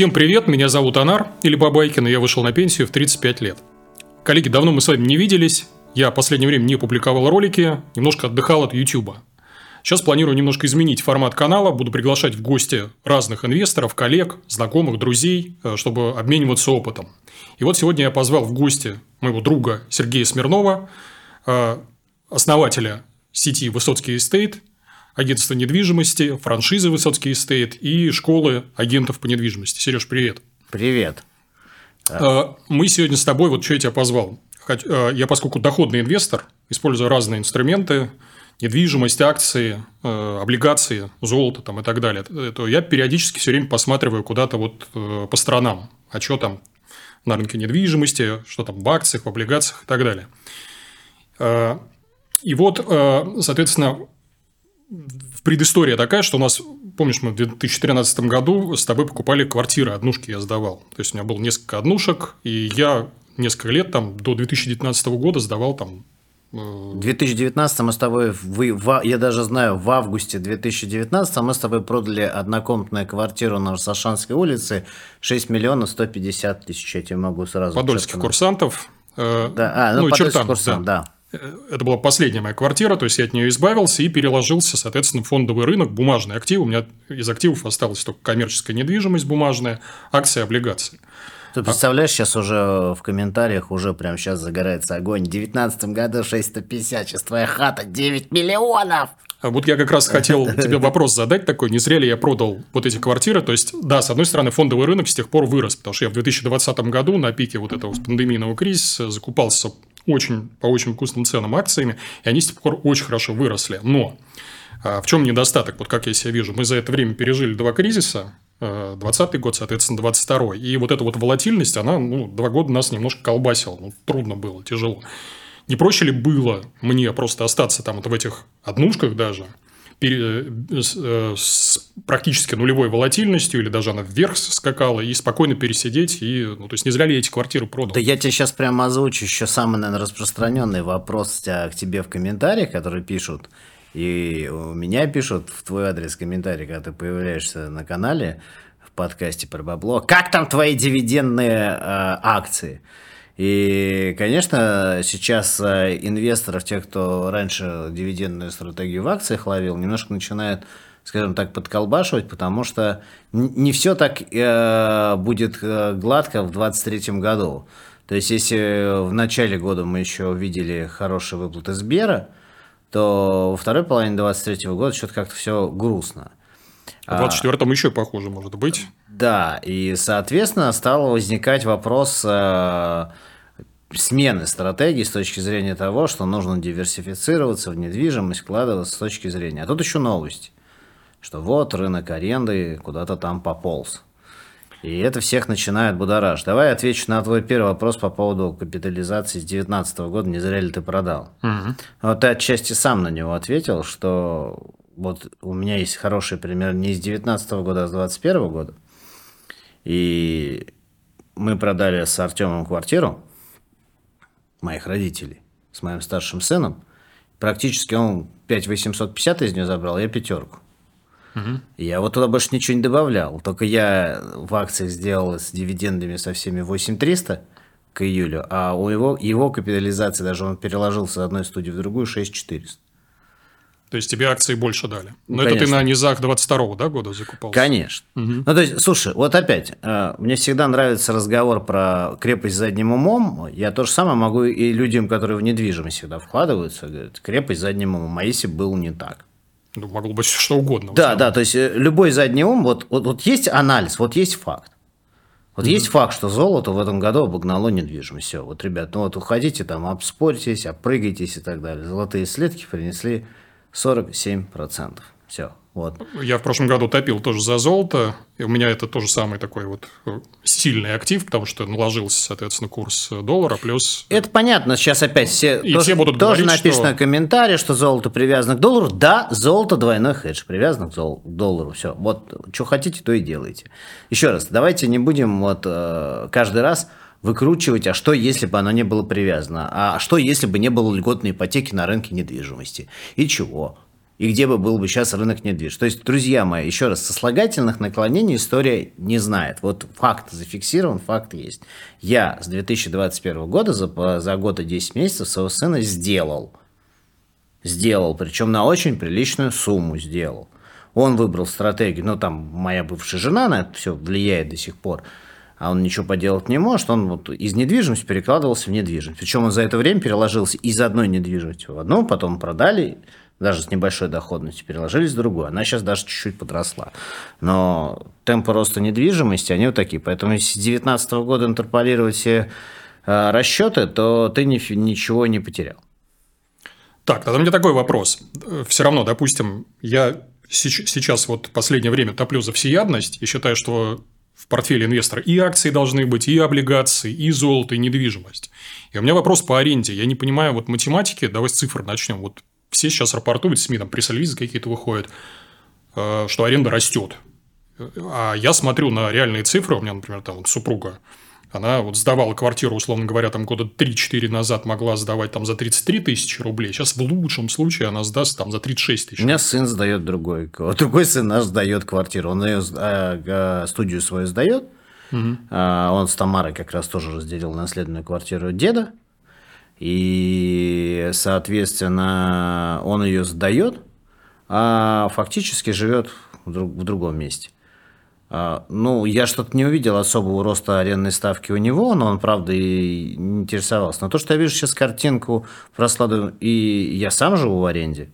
Всем привет, меня зовут Анар, или Бабайкин, и я вышел на пенсию в 35 лет. Коллеги, давно мы с вами не виделись, я в последнее время не публиковал ролики, немножко отдыхал от YouTube. Сейчас планирую немножко изменить формат канала, буду приглашать в гости разных инвесторов, коллег, знакомых, друзей, чтобы обмениваться опытом. И вот сегодня я позвал в гости моего друга Сергея Смирнова, основателя сети «Высоцкий эстейт», агентство недвижимости, франшизы «Высоцкий эстейт» и школы агентов по недвижимости. Сереж, привет. Привет. Мы сегодня с тобой, вот что я тебя позвал. Я, поскольку доходный инвестор, использую разные инструменты, недвижимость, акции, облигации, золото там, и так далее, то я периодически все время посматриваю куда-то вот по сторонам, а что там на рынке недвижимости, что там в акциях, в облигациях и так далее. И вот, соответственно, предыстория такая, что у нас, помнишь, мы в 2013 году с тобой покупали квартиры, однушки я сдавал. То есть, у меня было несколько однушек, и я несколько лет там, до 2019 года сдавал там... В 2019 мы с тобой, я даже знаю, в августе 2019 мы с тобой продали однокомнатную квартиру на Россошанской улице, 6 миллионов 150 тысяч, я тебе могу сразу... Подольских курсантов. Да, ну, Подольских курсантов, да. Это была последняя моя квартира, то есть я от нее избавился и переложился, соответственно, в фондовый рынок, бумажные активы. У меня из активов осталась только коммерческая недвижимость бумажная, акции, облигации. Ты представляешь, сейчас уже в комментариях уже прямо сейчас загорается огонь. В 2019 году 650, сейчас твоя хата 9 миллионов. Вот я как раз хотел тебе вопрос задать такой, не зря ли я продал вот эти квартиры. То есть, да, с одной стороны, фондовый рынок с тех пор вырос, потому что я в 2020 году на пике вот этого пандемийного кризиса закупался по очень вкусным ценам акциями, и они с тех пор очень хорошо выросли. Но в чем недостаток, вот как я себя вижу, мы за это время пережили два кризиса, 2020 год, соответственно, 2022, и вот эта вот волатильность, она два года нас немножко колбасила, трудно было, тяжело. Не проще ли было мне просто остаться там вот в этих однушках даже, с практически нулевой волатильностью, или даже она вверх скакала, и спокойно пересидеть, и, то есть, не зря ли я эти квартиры продал? Да я тебе сейчас прямо озвучу еще самый, наверное, распространенный вопрос к тебе в комментариях, которые пишут, и у меня пишут в твой адрес комментарий, когда ты появляешься на канале в подкасте про бабло. Как там твои дивидендные акции? И, конечно, сейчас инвесторов, тех, кто раньше дивидендную стратегию в акциях ловил, немножко начинают, скажем так, подколбашивать, потому что не все так будет гладко в 2023 году. То есть, если в начале года мы еще увидели хорошие выплаты Сбера, то во второй половине 2023 года что-то как-то все грустно. В 24-м еще похуже может быть. Да, и, соответственно, стал возникать вопрос... смены стратегии с точки зрения того, что нужно диверсифицироваться в недвижимость, вкладываться с точки зрения. А тут еще новость, что вот рынок аренды куда-то там пополз. И это всех начинает будоражить. Давай отвечу на твой первый вопрос по поводу капитализации с 2019 года. Не зря ли ты продал? Угу. Вот ты отчасти сам на него ответил, что вот у меня есть хороший пример не с 2019 года, а с 2021 года. И мы продали с Артемом квартиру моих родителей, с моим старшим сыном, практически он 5850 из нее забрал, я пятерку. Угу. Я вот туда больше ничего не добавлял, только я в акциях сделал с дивидендами со всеми 8300 к июлю, а у его капитализации, даже он переложился с одной студии в другую, 6400. То есть, тебе акции больше дали. Но конечно. Это ты на низах 22-го года закупался? Конечно. Угу. Ну, то есть, слушай, вот опять, мне всегда нравится разговор про крепость задним умом. Я то же самое могу и людям, которые в недвижимость всегда вкладываются, говорят, крепость задним умом, а если было не так? Ну, могло быть что угодно. Да, да, то есть, любой задний ум, вот есть анализ, вот есть факт. Вот есть факт, что золото в этом году обогнало недвижимость. Все, вот, ребят, ну вот уходите там, обспорьтесь, опрыгайтесь и так далее. Золотые слитки принесли 47%. Все. Вот. Я в прошлом году топил тоже за золото. И у меня это тоже самый такой вот сильный актив, потому что наложился, соответственно, курс доллара плюс... Это понятно. Сейчас опять все... И все будут тоже говорить, написано в комментарии, что золото привязано к доллару. Да, золото двойной хедж привязано к доллару. Все. Вот, что хотите, то и делайте. Еще раз, давайте не будем вот каждый раз выкручивать, а что, если бы оно не было привязано, а что, если бы не было льготной ипотеки на рынке недвижимости, и чего? и где бы был бы сейчас рынок недвижимости. То есть, друзья мои, еще раз, сослагательных наклонений история не знает. Вот факт зафиксирован, факт есть. Я с 2021 года за год и 10 месяцев своего сына сделал, причем на очень приличную сумму сделал. Он выбрал стратегию, ну там моя бывшая жена на это все влияет до сих пор, а он ничего поделать не может, он вот из недвижимости перекладывался в недвижимость. Причем он за это время переложился из одной недвижимости в одну, потом продали, даже с небольшой доходностью переложились в другую. Она сейчас даже чуть-чуть подросла. Но темпы роста недвижимости, они вот такие. Поэтому если с 2019 года интерполировать все расчеты, то ты ничего не потерял. Так, тогда у меня такой вопрос. Все равно, допустим, я сейчас вот в последнее время топлю за всеядность и считаю, что в портфеле инвестора и акции должны быть, и облигации, и золото, и недвижимость. И у меня вопрос по аренде. Я не понимаю вот математики, давай с цифр начнем. Вот все сейчас рапортуют, СМИ, там пресс-релизы какие-то выходят, что аренда растет. А я смотрю на реальные цифры. У меня, например, там вот супруга, она вот сдавала квартиру, условно говоря, там года 3-4 назад могла сдавать там за 33 тысячи рублей. Сейчас в лучшем случае она сдаст там за 36 тысяч. У меня сын сдает другой сын наш сдает квартиру. Он ее, студию свою сдает. Угу. Он с Тамарой как раз тоже разделил наследную квартиру деда. И, соответственно, он ее сдает, а фактически живет в другом месте. Ну, я что-то не увидел особого роста арендной ставки у него, но он, правда, и не интересовался. Но то, что я вижу сейчас картинку, проследую, и я сам живу в аренде,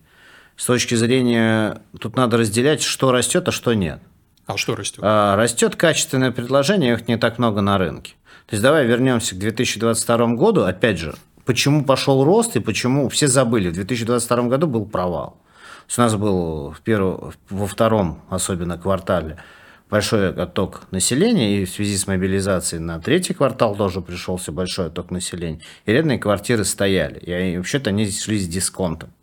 с точки зрения, тут надо разделять, что растет, а что нет. А что растет? Растет качественное предложение, их не так много на рынке. То есть, давай вернемся к 2022 году, опять же, почему пошел рост и почему все забыли, в 2022 году был провал. То есть, у нас был во втором, особенно, квартале, большой отток населения, и в связи с мобилизацией на третий квартал тоже пришелся большой отток населения, и арендные квартиры стояли, и вообще-то они шли с дисконтом.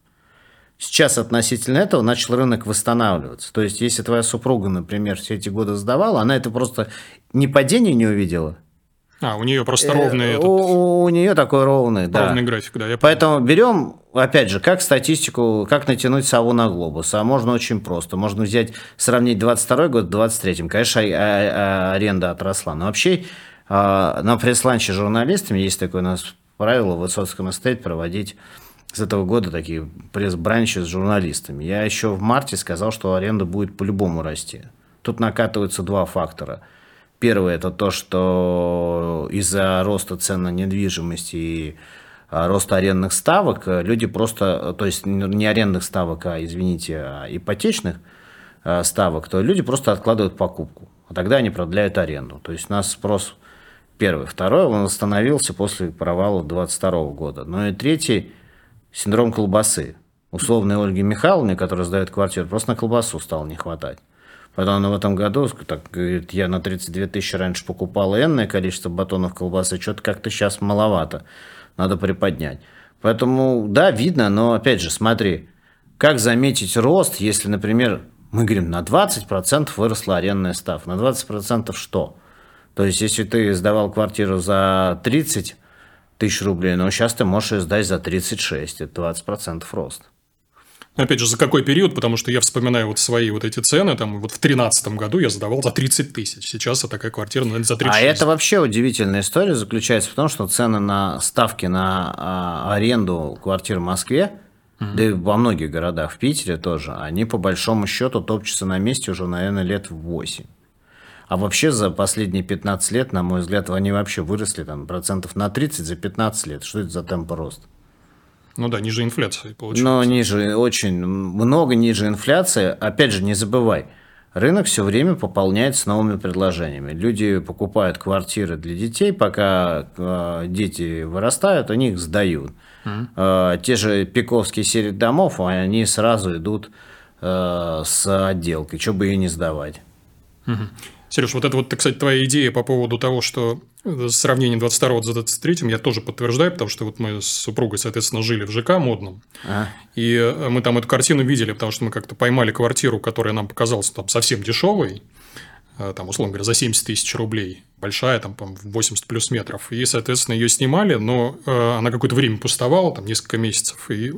Сейчас относительно этого начал рынок восстанавливаться. То есть, если твоя супруга, например, все эти годы сдавала, она это просто ни падения не увидела. А, у нее просто ровный... У нее такой ровный, да. Ровный график, да. Поэтому берем, опять же, как статистику, как натянуть сову на глобус. А можно очень просто. Можно взять, сравнить 22 год с 23-м. Конечно, аренда отросла. Но вообще на пресс-ланче с журналистами есть такое у нас правило в Высоцком эстейт проводить с этого года такие пресс-бранчи с журналистами. Я еще в марте сказал, что аренда будет по-любому расти. Тут накатываются два фактора. Первое – это то, что из-за роста цен на недвижимость и роста арендных ставок люди просто, то есть не арендных ставок, а, извините, ипотечных ставок, то люди просто откладывают покупку, а тогда они продляют аренду. То есть у нас спрос первый. Второй – он остановился после провала 2022 года. Ну и третий – синдром колбасы. Условной Ольге Михайловне, которая сдает квартиру, просто на колбасу стало не хватать. Потом она в этом году так говорит, я на 32 тысячи раньше покупала энное количество батонов колбасы, что-то как-то сейчас маловато, надо приподнять. Поэтому, да, видно, но опять же, смотри, как заметить рост, если, например, мы говорим, на 20% выросла арендная ставка, на 20% что? То есть, если ты сдавал квартиру за 30 тысяч рублей, но сейчас ты можешь ее сдать за 36, это 20% рост. Опять же, за какой период? Потому что я вспоминаю вот свои вот эти цены. Там вот в 2013 году я задавал за 30 тысяч. Сейчас такая квартира, наверное, за 36. А это вообще удивительная история заключается в том, что цены на ставки на аренду квартир в Москве, да и во многих городах, в Питере тоже, они по большому счету топчутся на месте уже, наверное, лет 8. А вообще за последние 15 лет, на мой взгляд, они вообще выросли там, процентов на 30 за 15 лет. Что это за темпы роста? Ну да, ниже инфляции получается. Но ниже, очень много ниже инфляции. Опять же, не забывай, рынок все время пополняется новыми предложениями. Люди покупают квартиры для детей, пока дети вырастают, они их сдают. Те же пиковские серии домов, они сразу идут с отделкой, что бы ее не сдавать. Сереж, вот это вот, кстати, твоя идея по поводу того, что сравнение 22-го с 23-м, я тоже подтверждаю, потому что вот мы с супругой, соответственно, жили в ЖК модном, и мы там эту картину видели, потому что мы как-то поймали квартиру, которая нам показалась там совсем дешевой, там, условно говоря, за 70 тысяч рублей, большая, там, по-моему, 80 плюс метров, и, соответственно, ее снимали, но она какое-то время пустовала, там, несколько месяцев, и,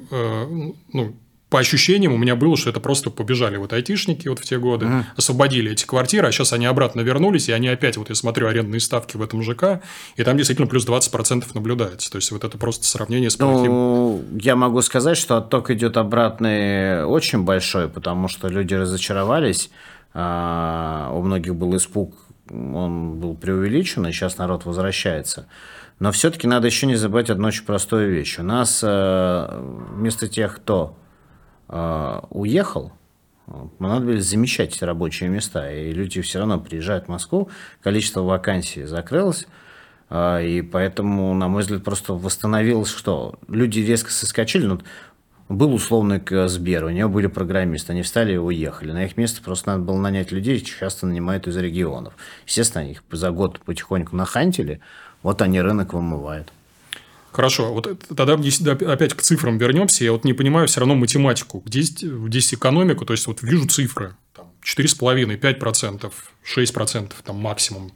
ну, по ощущениям у меня было, что это просто побежали вот айтишники вот в те годы, освободили эти квартиры, а сейчас они обратно вернулись, и они опять, вот я смотрю, арендные ставки в этом ЖК, и там действительно плюс 20% наблюдается. То есть, вот это просто сравнение с плохим. Ну, я могу сказать, что отток идет обратный очень большой, потому что люди разочаровались, у многих был испуг, он был преувеличен, и сейчас народ возвращается. Но все-таки надо еще не забывать одну очень простую вещь. У нас вместо тех, кто уехал, понадобились замещать рабочие места, и люди все равно приезжают в Москву, количество вакансий закрылось, и поэтому, на мой взгляд, просто восстановилось, что люди резко соскочили, ну, был условный Сбер, у него были программисты, они встали и уехали, на их место просто надо было нанять людей, часто нанимают из регионов, естественно, их за год потихоньку нахантили, вот они рынок вымывают. Хорошо, вот тогда опять к цифрам вернемся. Я вот не понимаю все равно математику. Здесь экономику, то есть, вот вижу цифры. 4,5, 5%, 6% там, максимум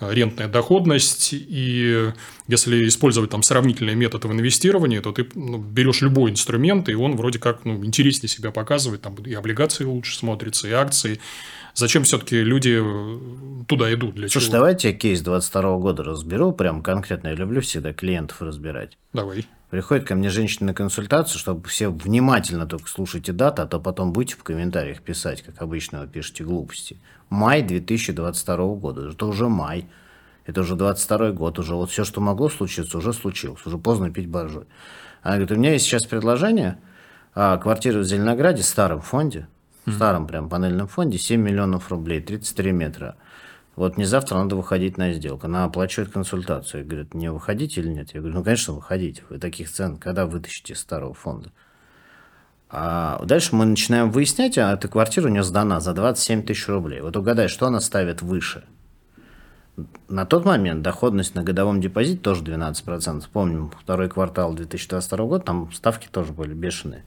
рентная доходность. И если использовать там сравнительные методы в инвестировании, то ты берешь любой инструмент, и он вроде как интереснее себя показывает. Там и облигации лучше смотрятся, и акции. Зачем все-таки люди туда идут? Для чего? Слушай, давайте я кейс 22 года разберу. Прям конкретно я люблю всегда клиентов разбирать. Давай. Приходит ко мне женщина на консультацию, чтобы все внимательно только слушайте даты, а то потом будете в комментариях писать, как обычно вы пишете глупости. Май 2022 года. Это уже май. Это уже 22 год. Уже вот все, что могло случиться, уже случилось. Уже поздно пить боржой. Она говорит, у меня есть сейчас предложение. Квартира в Зеленограде, в старом фонде. В старом прям панельном фонде 7 миллионов рублей, 33 метра. Вот мне завтра надо выходить на сделку. Она оплачивает консультацию. Говорит, не выходите или нет? Я говорю, ну, конечно, выходите. Вы таких цен когда вытащите из старого фонда? А дальше мы начинаем выяснять, а эта квартира у нее сдана за 27 тысяч рублей. Вот угадай, что она ставит выше? На тот момент доходность на годовом депозите тоже 12%. Помним, второй квартал 2022 года, там ставки тоже были бешеные.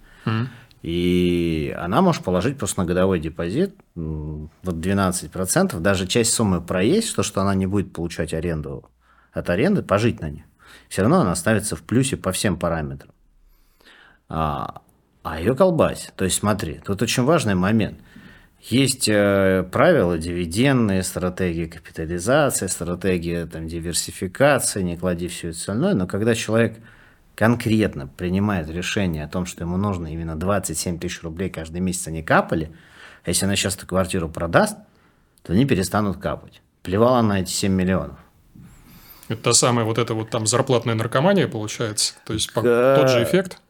И она может положить просто на годовой депозит вот 12%, даже часть суммы проесть, то, что она не будет получать аренду от аренды, пожить на ней. Все равно она ставится в плюсе по всем параметрам. А ее колбасит. То есть смотри, тут очень важный момент. Есть правила дивидендные, стратегии капитализации, стратегии там, диверсификации, не клади все это остальное, но когда человек конкретно принимает решение о том, что ему нужно именно 27 тысяч рублей каждый месяц, они капали, а если она сейчас эту квартиру продаст, то они перестанут капать. Плевала на эти 7 миллионов. Это та самая вот эта вот там зарплатная наркомания получается? То есть, тот же эффект?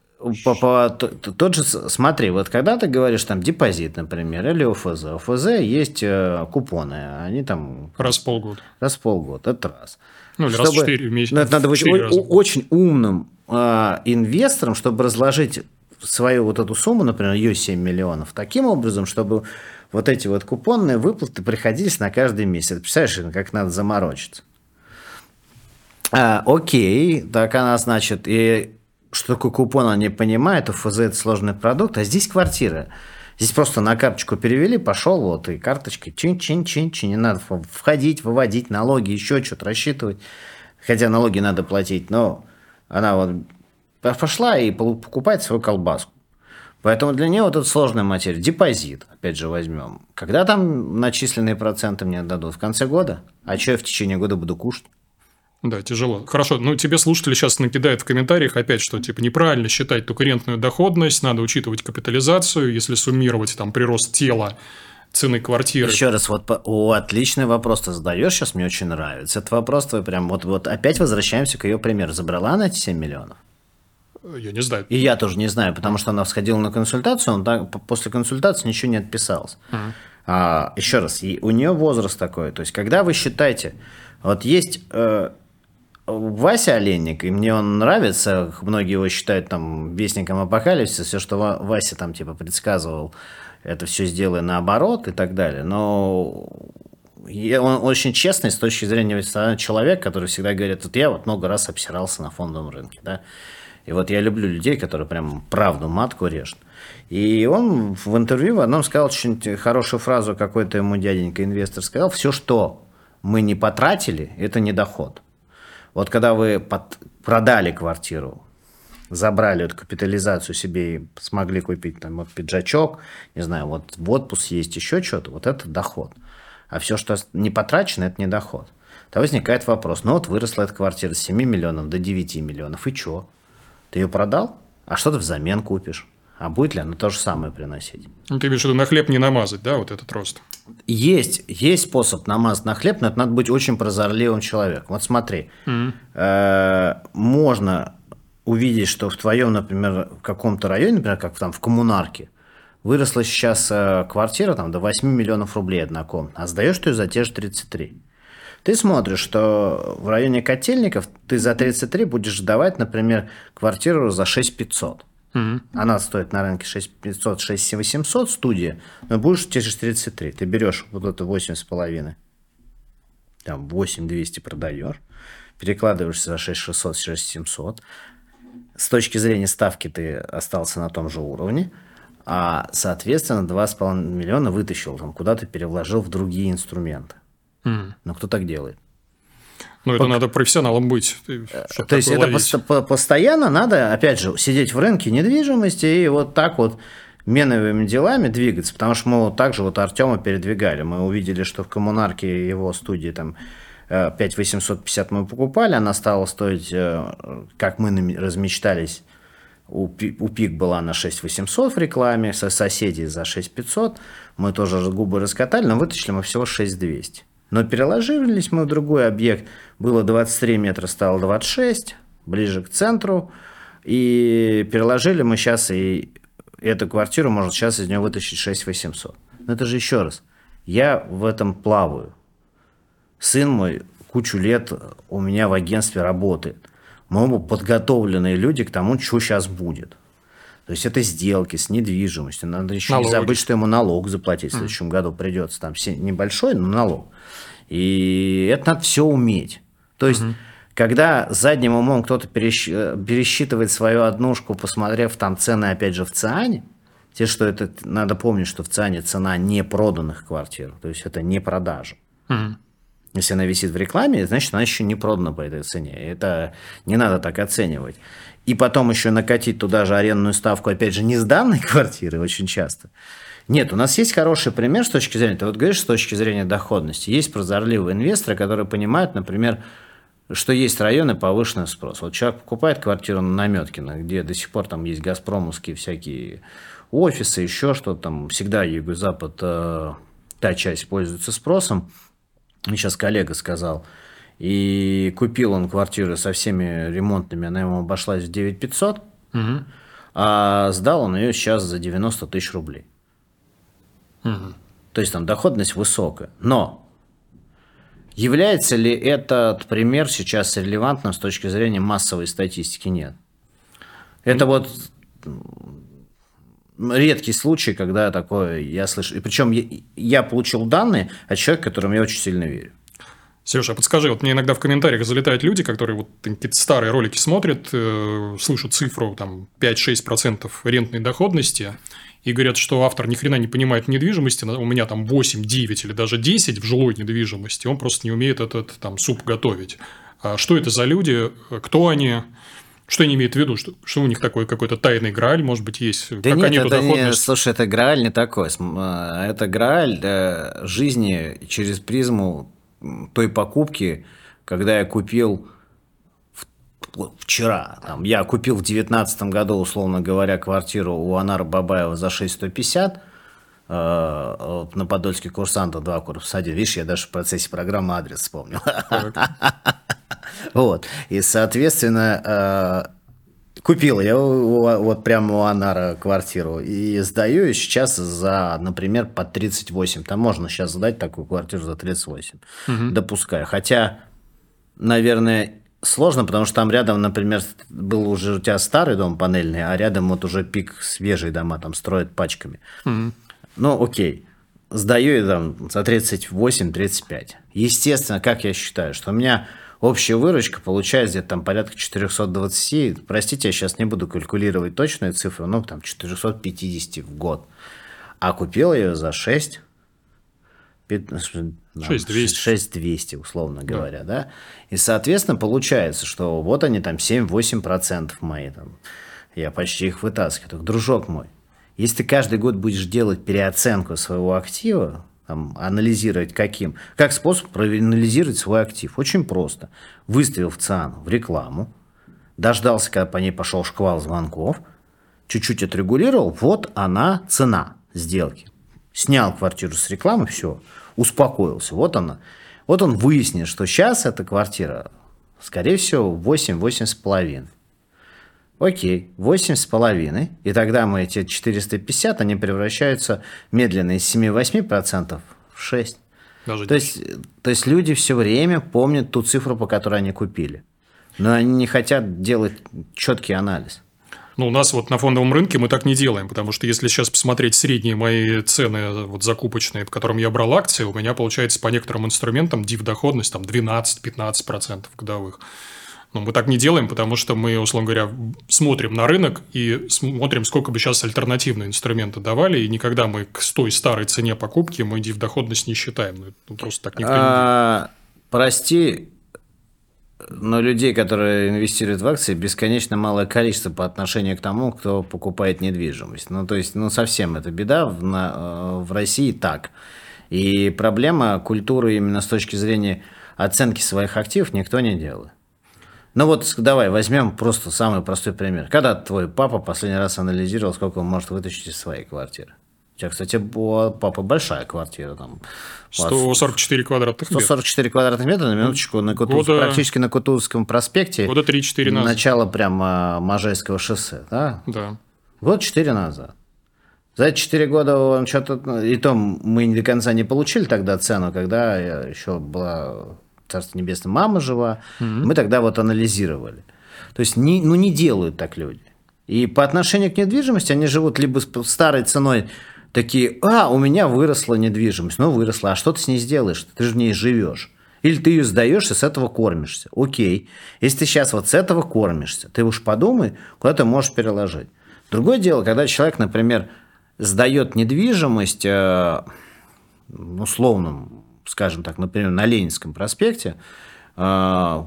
Тот же, смотри, вот когда ты говоришь там депозит, например, или ОФЗ. ОФЗ есть купоны, они там... Раз в полгода, это раз. Ну, или раз в 4 месяца. Но это надо быть очень умным инвесторам, чтобы разложить свою вот эту сумму, например, ее 7 миллионов, таким образом, чтобы вот эти вот купонные выплаты приходились на каждый месяц. Представляешь, как надо заморочиться. Окей, так она, значит, и что такое купон, она не понимает, ОФЗ – это сложный продукт, а здесь квартира. Здесь просто на карточку перевели, пошел вот, и карточка чин-чин-чин-чин, не надо входить, выводить налоги, еще что-то рассчитывать, хотя налоги надо платить, но... Она вот пошла и покупает свою колбаску. Поэтому для нее вот это сложная материя. Депозит, опять же, возьмем. Когда там начисленные проценты мне отдадут? В конце года? А что я в течение года буду кушать? Да, тяжело. Хорошо, тебе слушатели сейчас накидают в комментариях опять, что неправильно считать только рентную доходность, надо учитывать капитализацию, если суммировать там прирост тела, цены квартиры. Еще раз, отличный вопрос ты задаешь сейчас, мне очень нравится. Этот вопрос твой прям, опять возвращаемся к ее примеру. Забрала она эти 7 миллионов? Я не знаю. И я тоже не знаю, потому что она сходила на консультацию, после консультации ничего не отписалось. Еще раз, у нее возраст такой, то есть, когда вы считаете, есть Вася Олейник, и мне он нравится, многие его считают там вестником апокалипсиса, все, что Вася там предсказывал, это все сделай наоборот и так далее. Но он очень честный с точки зрения человека, который всегда говорит, я много раз обсирался на фондовом рынке. Да? И я люблю людей, которые прям правду матку режут. И он в интервью в одном сказал очень хорошую фразу, какой-то ему дяденька инвестор сказал, все, что мы не потратили, это не доход. Когда вы продали квартиру, забрали эту капитализацию себе и смогли купить там вот пиджачок, не знаю, вот в отпуск есть еще что-то, вот это доход. А все, что не потрачено, это не доход. То возникает вопрос, ну вот выросла эта квартира с 7 миллионов до 9 миллионов, и что? Ты ее продал? А что ты взамен купишь? А будет ли она то же самое приносить? Ну, ты имеешь в виду, на хлеб не намазать, да, вот этот рост? Есть способ намазать на хлеб, но это надо быть очень прозорливым человеком. Вот смотри, можно увидеть, что в твоем, например, в каком-то районе, например, как там в Коммунарке, выросла сейчас квартира там, до 8 миллионов рублей однокомнатная, а сдаешь ты ее за те же 33. Ты смотришь, что в районе Котельников ты за 33 будешь сдавать, например, квартиру за 6500. Она стоит на рынке 6500, 6800 студия, но будешь те же 33. Ты берешь вот это 8,5, там 8200 продаешь, перекладываешься за 6600, 6700. С точки зрения ставки ты остался на том же уровне, а, соответственно, 2,5 миллиона вытащил, там, куда-то перевложил в другие инструменты. Но кто так делает? Ну, это надо профессионалом быть. То есть, это постоянно надо, опять же, сидеть в рынке недвижимости и вот так вот меновыми делами двигаться. Потому что мы вот так же вот Артема передвигали. Мы увидели, что в Коммунарке его студии там 5850 мы покупали. Она стала стоить, как мы размечтались, у ПИК была на 6800 в рекламе, со соседей за 6500. Мы тоже губы раскатали, но вытащили мы всего 6200. Но переложились мы в другой объект. Было 23 метра, стало 26, ближе к центру. И переложили мы сейчас, и эту квартиру, может, сейчас из нее вытащить 6800. Но это же еще раз. Я в этом плаваю. Сын мой кучу лет у меня в агентстве работает. Мы оба подготовленные люди к тому, что сейчас будет. То есть, это сделки с недвижимостью. Надо еще налоги. Не забыть, что ему налог заплатить в следующем году придется. Там небольшой, но налог. И это надо все уметь. То есть, когда задним умом кто-то пересчитывает свою однушку, посмотрев там цены, опять же, в ЦИАНе, те, что это, надо помнить, что в ЦИАНе цена не проданных квартир. То есть, это не продажа. Если она висит в рекламе, значит, она еще не продана по этой цене. Это не надо так оценивать. И потом еще накатить туда же арендную ставку, опять же, не с данной квартиры очень часто. Нет, у нас есть хороший пример с точки зрения, ты вот говоришь, с точки зрения доходности. Есть прозорливые инвесторы, которые понимают, например, что есть районы повышенного спроса. Вот человек покупает квартиру на Наметкина, где до сих пор там есть газпромовские всякие офисы, еще что-то там. Всегда Юго-Запад, та часть пользуется спросом. Мне сейчас коллега сказал, и купил он квартиру со всеми ремонтами, она ему обошлась в 9500, а сдал он ее сейчас за 90 тысяч рублей. То есть там доходность высокая. Но является ли этот пример сейчас релевантным с точки зрения массовой статистики? Нет. Это вот редкий случай, когда такое я слышу. И причем я получил данные от человека, которому я очень сильно верю. Сережа, подскажи, вот мне иногда в комментариях залетают люди, которые вот какие-то старые ролики смотрят, слышат цифру там 5-6% рентной доходности и говорят, что автор ни хрена не понимает недвижимости, у меня там 8, 9 или даже 10 в жилой недвижимости, он просто не умеет этот там суп готовить. А что это за люди, кто они, что они имеют в виду, что у них такой какой-то тайный грааль, может быть, есть? Да как нет, они эту доходность... Слушай, это грааль не такой, это грааль жизни через призму той покупки, когда я купил вчера. Там, я купил в 2019 году, условно говоря, квартиру у Анара Бабаева за 6150 на Подольских курсантах 2 корпуса 1. Видишь, я даже в процессе программы адрес вспомнил. Вот. И, соответственно, купил я вот прямо у Анара квартиру и сдаю ее сейчас за, например, по 38. Там можно сейчас сдать такую квартиру за 38. Допускаю. Хотя, наверное, сложно, потому что там рядом, например, был уже у тебя старый дом панельный, а рядом вот уже ПИК свежие дома там строят пачками. Ну, окей. Сдаю я там за 38-35. Естественно, как я считаю, что у меня... Общая выручка получается где-то там порядка 420, простите, я сейчас не буду калькулировать точную цифру, но там 450 в год. А купил я ее за 6, 6200, условно говоря, да. И, соответственно, получается, что вот они там 7-8% мои там. Я почти их вытаскиваю. Так, дружок мой, если ты каждый год будешь делать переоценку своего актива, там, анализировать каким, как способ проанализировать свой актив? Очень просто. Выставил в ЦИАН в рекламу, дождался, когда по ней пошел шквал звонков, чуть-чуть отрегулировал, вот она цена сделки. Снял квартиру с рекламы, все, успокоился. Вот она. Вот он выяснит, что сейчас эта квартира, скорее всего, 8-8,5. Окей, 8,5. И тогда мы эти 450, они превращаются медленно из 7-8% в 6%. То есть люди все время помнят ту цифру, по которой они купили. Но они не хотят делать четкий анализ. Ну, у нас вот на фондовом рынке мы так не делаем, потому что если сейчас посмотреть средние мои цены вот, закупочные, по которым я брал акции, у меня получается по некоторым инструментам дивдоходность там 12-15% годовых. Но мы так не делаем, потому что мы, условно говоря, смотрим на рынок и смотрим, сколько бы сейчас альтернативные инструменты давали, и никогда мы к той старой цене покупки мы дивдоходность не считаем. Ну, просто так никто не делает. Прости, но людей, которые инвестируют в акции, бесконечно малое количество по отношению к тому, кто покупает недвижимость. Ну, то есть, ну, совсем это беда в России так. И проблема культуры именно с точки зрения оценки своих активов никто не делает. Ну, вот давай возьмем просто самый простой пример. Когда твой папа последний раз анализировал, сколько он может вытащить из своей квартиры? У тебя, кстати, у папы большая квартира. Там, 144 квадратных метра. 144 квадратных метра, на минуточку, практически на Кутузском проспекте. Года 3-4 назад. Начало прямо Можайского шоссе, да? Да. Год 4 назад. За эти 4 года он что-то... И то мы до конца не получили тогда цену, когда еще была, царство небесное, мама жива. Мы тогда вот анализировали. То есть, не делают так люди. И по отношению к недвижимости они живут либо с старой ценой, такие, у меня выросла недвижимость. Ну, выросла. А что ты с ней сделаешь? Ты же в ней живешь. Или ты ее сдаешь и с этого кормишься. Окей. Если ты сейчас вот с этого кормишься, ты уж подумай, куда ты можешь переложить. Другое дело, когда человек, например, сдает недвижимость, условно, скажем так, например, на Ленинском проспекте, в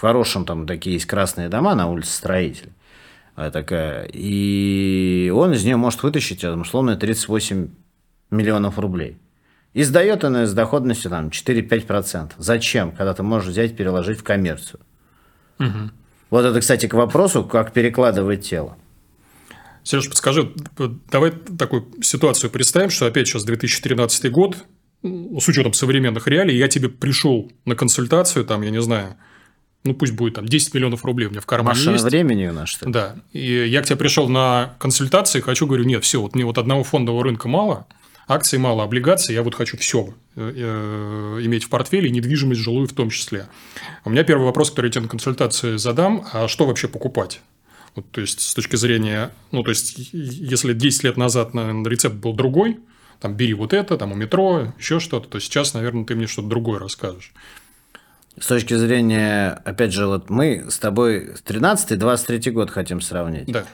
хорошем там такие есть красные дома на улице Строители. Такая, и он из нее может вытащить, условно, 38 миллионов рублей. И сдает она с доходностью там, 4-5%. Зачем? Когда ты можешь взять, переложить в коммерцию. Угу. Вот это, кстати, к вопросу, как перекладывать тело. Сереж, подскажи, давай такую ситуацию представим, что опять сейчас 2013 год, с учетом современных реалий, я тебе пришел на консультацию, там, я не знаю, ну, пусть будет там 10 миллионов рублей у меня в кармане есть. Машина времени у нас, что ли? Да. И я к тебе пришел на консультации, хочу, говорю, нет, все, вот мне вот одного фондового рынка мало, акций мало, облигаций, я вот хочу все иметь в портфеле, недвижимость жилую в том числе. У меня первый вопрос, который я тебе на консультации задам, а что вообще покупать? Вот, то есть, с точки зрения, ну, то есть, если 10 лет назад, наверное, рецепт был другой, там, бери вот это, там, у метро, еще что-то, то сейчас, наверное, ты мне что-то другое расскажешь. С точки зрения, опять же, вот мы с тобой 13-23 год хотим сравнить. Да.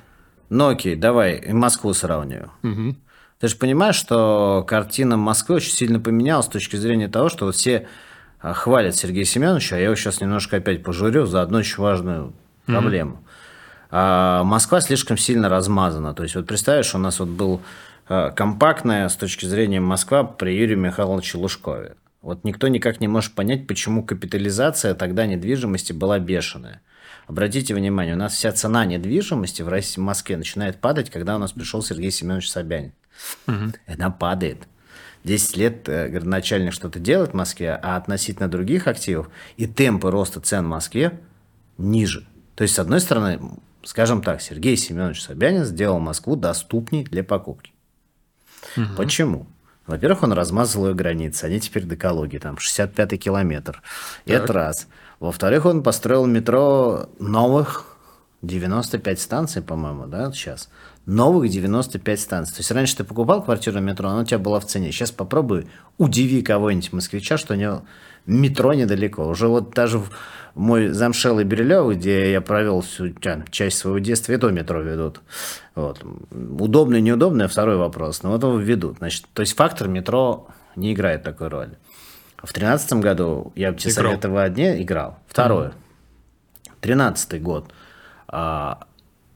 Ну окей, давай и Москву сравниваю. Угу. Ты же понимаешь, что картина Москвы очень сильно поменялась с точки зрения того, что вот все хвалят Сергея Семеновича, а я его сейчас немножко опять пожурю за одну очень важную проблему. Угу. Москва слишком сильно размазана. То есть, вот представишь, у нас вот был компактная с точки зрения Москва при Юрии Михайловиче Лужкове. Вот никто никак не может понять, почему капитализация тогда недвижимости была бешеная. Обратите внимание, у нас вся цена недвижимости в России, в Москве начинает падать, когда у нас пришел Сергей Семенович Собянин. Угу. Она падает. 10 лет городоначальник что-то делает в Москве, а относительно других активов и темпы роста цен в Москве ниже. То есть, с одной стороны, скажем так, Сергей Семенович Собянин сделал Москву доступней для покупки. Угу. Почему? Во-первых, он размазал ее границы, они теперь до Калуги, там 65-й километр. Так. Это раз. Во-вторых, он построил метро новых 95 станций, по-моему, да, сейчас. Новых 95 станций. То есть, раньше ты покупал квартиру метро, она у тебя была в цене. Сейчас попробуй, удиви кого-нибудь москвича, что у него метро недалеко. Уже вот даже мой замшелый Берелев, где я провел всю часть своего детства, и то метро ведут. Вот. Удобное, неудобное, второй вопрос. Но вот его ведут. Значит, то есть, фактор метро не играет такой роли. В 2013 году я бы тебе советовал одни играл. Второе. 2013 год.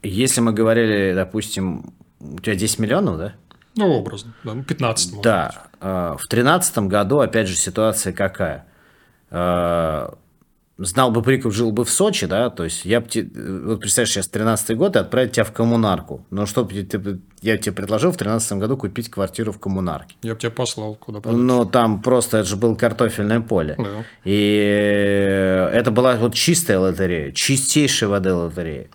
Если мы говорили, допустим, у тебя 10 миллионов, да? Ну, образно, да, 15. Да, в 2013 году, опять же, ситуация какая? Знал бы Приков, жил бы в Сочи, да, то есть я бы тебе, вот представляешь, сейчас 13-й год и отправить тебя в коммунарку. Ну, что бы я тебе предложил в 13 году купить квартиру в коммунарке? Я бы тебя послал куда подальше. Ну, там просто, это же было картофельное поле. Да. И это была вот чистая лотерея, чистейшая воды лотерея.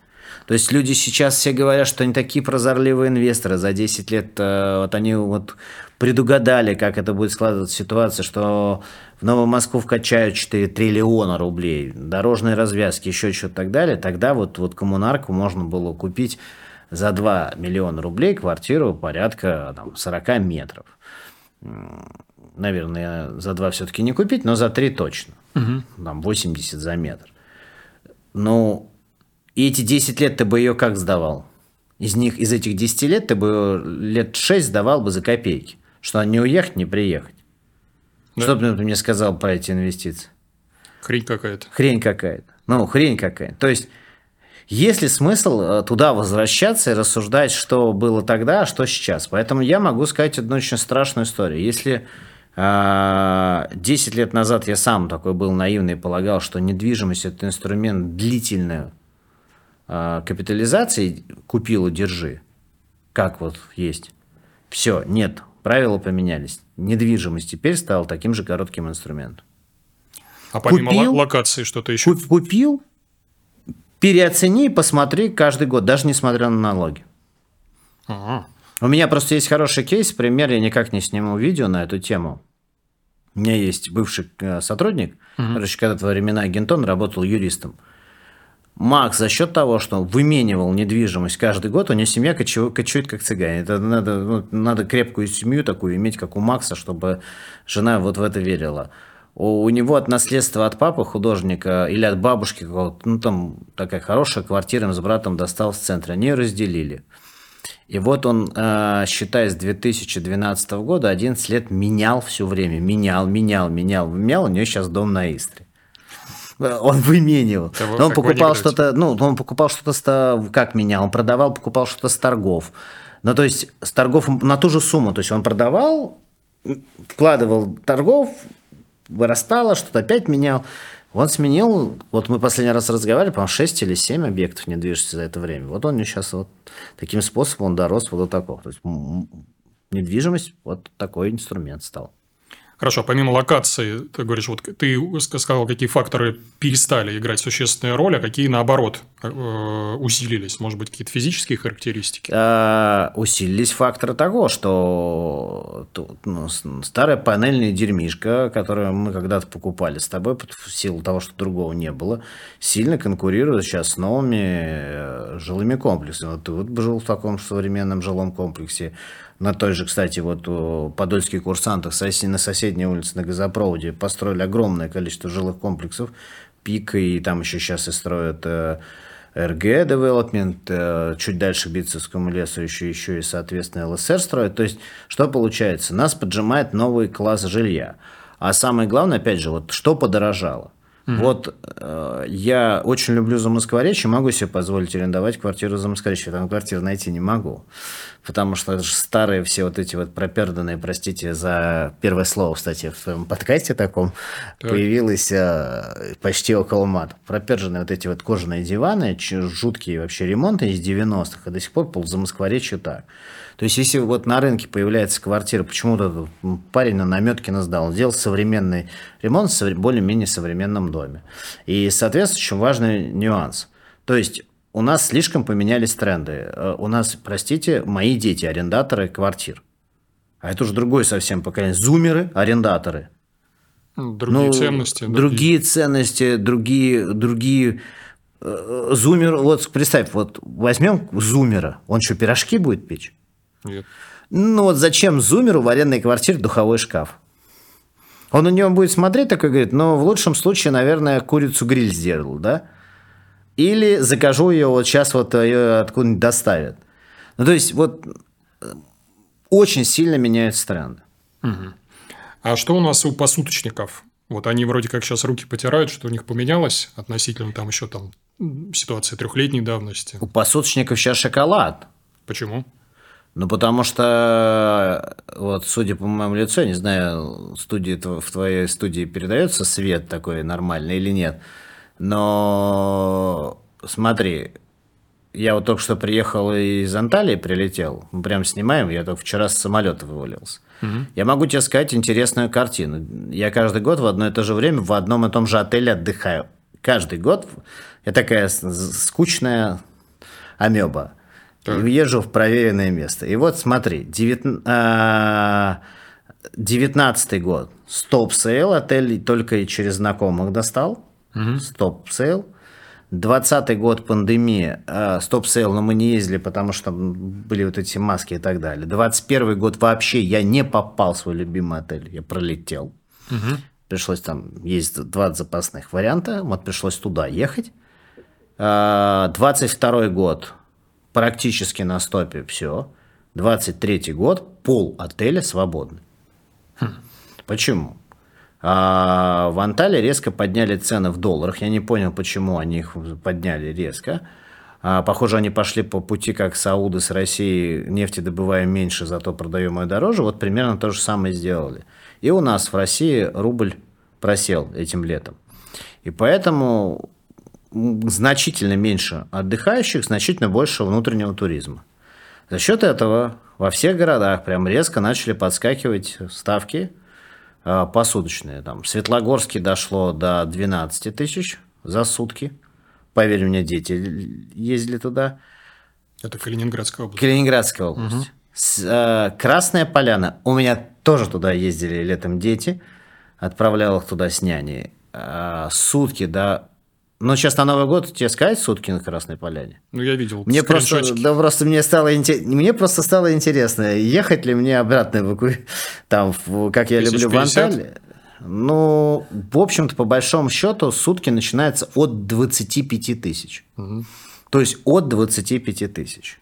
То есть люди сейчас все говорят, что они такие прозорливые инвесторы. За 10 лет вот они вот предугадали, как это будет складываться ситуация, что в Новую Москву вкачают 4 триллиона рублей, дорожные развязки, еще что-то и так далее. Тогда вот коммунарку можно было купить за 2 миллиона рублей квартиру порядка там, 40 метров. Наверное, за 2 все-таки не купить, но за 3 точно. Угу. Там 80 за метр. Ну... И эти 10 лет ты бы ее как сдавал? Из этих 10 лет ты бы лет 6 сдавал бы за копейки. Что не уехать, не приехать. Да. Что бы ты мне сказал про эти инвестиции? Хрень какая-то. Хрень какая-то. Ну, хрень какая-то. То есть, есть ли смысл туда возвращаться и рассуждать, что было тогда, а что сейчас? Поэтому я могу сказать одну очень страшную историю. Если 10 лет назад я сам такой был наивный и полагал, что недвижимость – это инструмент длительного капитализации, купил и держи, как вот есть. Все, нет, правила поменялись. Недвижимость теперь стала таким же коротким инструментом. А помимо локации что-то еще? Купил, переоцени, посмотри каждый год, даже несмотря на налоги. Ага. У меня просто есть хороший кейс, пример, я никак не сниму видео на эту тему. У меня есть бывший сотрудник, короче, когда-то во времена агентон работал юристом. Макс за счет того, что выменивал недвижимость каждый год, у него семья кочует как цыгане. Это надо крепкую семью такую иметь, как у Макса, чтобы жена вот в это верила. У него от наследства от папы художника или от бабушки, ну там такая хорошая квартира им с братом досталась в центре, они ее разделили. И вот он, считай, с 2012 года 11 лет менял все время, менял. У него сейчас дом на Истре. Он выменивал. Но он покупал что-то, как менял, он продавал, покупал что-то с торгов. Ну, то есть, с торгов на ту же сумму. То есть, он продавал, вкладывал торгов, вырастало, что-то опять менял. Он сменил, вот мы последний раз разговаривали, по-моему, 6 или 7 объектов недвижимости за это время. Вот он сейчас вот таким способом дорос вот до такого. То есть, недвижимость вот такой инструмент стал. Хорошо, помимо локации, ты говоришь, вот ты сказал, какие факторы перестали играть существенную роль, а какие, наоборот, усилились? Может быть, какие-то физические характеристики? Усилились факторы того, что старая панельная дерьмишка, которую мы когда-то покупали с тобой, в силу того, что другого не было, сильно конкурирует сейчас с новыми жилыми комплексами. Вот ты вот жил в таком современном жилом комплексе. На той же, кстати, вот Подольские курсанты на соседней улице на газопроводе построили огромное количество жилых комплексов. ПИК, и там еще сейчас и строят РГ девелопмент, чуть дальше к Битцевскому лесу еще и, соответственно, ЛСР строят. То есть, что получается? Нас поджимает новый класс жилья. А самое главное, опять же, вот что подорожало. Mm-hmm. Вот я очень люблю Замоскворечье, могу себе позволить арендовать квартиру в Замоскворечье, там квартиру найти не могу, потому что это же старые все вот эти вот проперданные, простите за первое слово, кстати, в своем подкасте таком появилось почти около мата. Проперданные вот эти вот кожаные диваны, жуткие вообще ремонты из 90-х, и до сих пор пол Замоскворечья так. То есть, если вот на рынке появляется квартира, почему-то парень на Наметкина сдал, он делал современный ремонт в более-менее современном доме. И, соответственно, очень важный нюанс. То есть, у нас слишком поменялись тренды. У нас, простите, мои дети арендаторы квартир. А это уже другое совсем поколение. Зумеры, арендаторы. Ценности. Другие ценности, другие... Зумер, вот представь, вот возьмем зумера, он что, пирожки будет печь? Нет. Ну вот зачем зумеру в арендной квартире духовой шкаф? Он у него будет смотреть такой, говорит, ну в лучшем случае, наверное, курицу-гриль сделал, да? Или закажу ее, вот сейчас вот ее откуда-нибудь доставят. Ну то есть вот очень сильно меняются тренды. Угу. А что у нас у посуточников? Вот они вроде как сейчас руки потирают, что у них поменялось относительно там еще там ситуации трехлетней давности. У посуточников сейчас шоколад. Почему? Ну, потому что, вот, судя по моему лицу, я не знаю, в твоей студии передается свет такой нормальный или нет, но смотри, я вот только что приехал из Анталии, прилетел, мы прям снимаем, я только вчера с самолета вывалился. Угу. Я могу тебе сказать интересную картину. Я каждый год в одно и то же время в одном и том же отеле отдыхаю. Каждый год я такая скучная амеба. Так. Езжу в проверенное место. И вот смотри, 19-й год. Стоп-сейл, отель только и через знакомых достал. Угу. Стоп-сейл. 20-й год, пандемия, стоп-сейл, но мы не ездили, потому что были вот эти маски и так далее. 21-й год вообще я не попал в свой любимый отель, я пролетел. Угу. Пришлось там ездить, 20 запасных варианта, вот пришлось туда ехать. 22-й год практически на стопе все. 23-й год пол отеля свободный. Хм. Почему? А в Анталии резко подняли цены в долларах. Я не понял, почему они их подняли резко. Похоже, они пошли по пути, как сауды с Россией. Нефти добываем меньше, зато продаем ее дороже. Вот примерно то же самое сделали. И у нас в России рубль просел этим летом. И поэтому значительно меньше отдыхающих, значительно больше внутреннего туризма. За счет этого во всех городах прям резко начали подскакивать ставки посуточные. Там, в Светлогорске дошло до 12 тысяч за сутки. Поверь мне, дети ездили туда. Это Калининградская область. Калининградская область. Угу. Красная поляна. У меня тоже туда ездили летом дети. Отправлял их туда с няней. Сутки до... Ну, сейчас на Новый год тебе сказать сутки на Красной поляне? Ну, я видел. Мне просто, мне просто стало интересно, ехать ли мне обратно, там, как я люблю в Анталии. Ну, в общем-то, по большому счету, сутки начинаются от 25 тысяч. Угу. То есть, от 25 тысяч.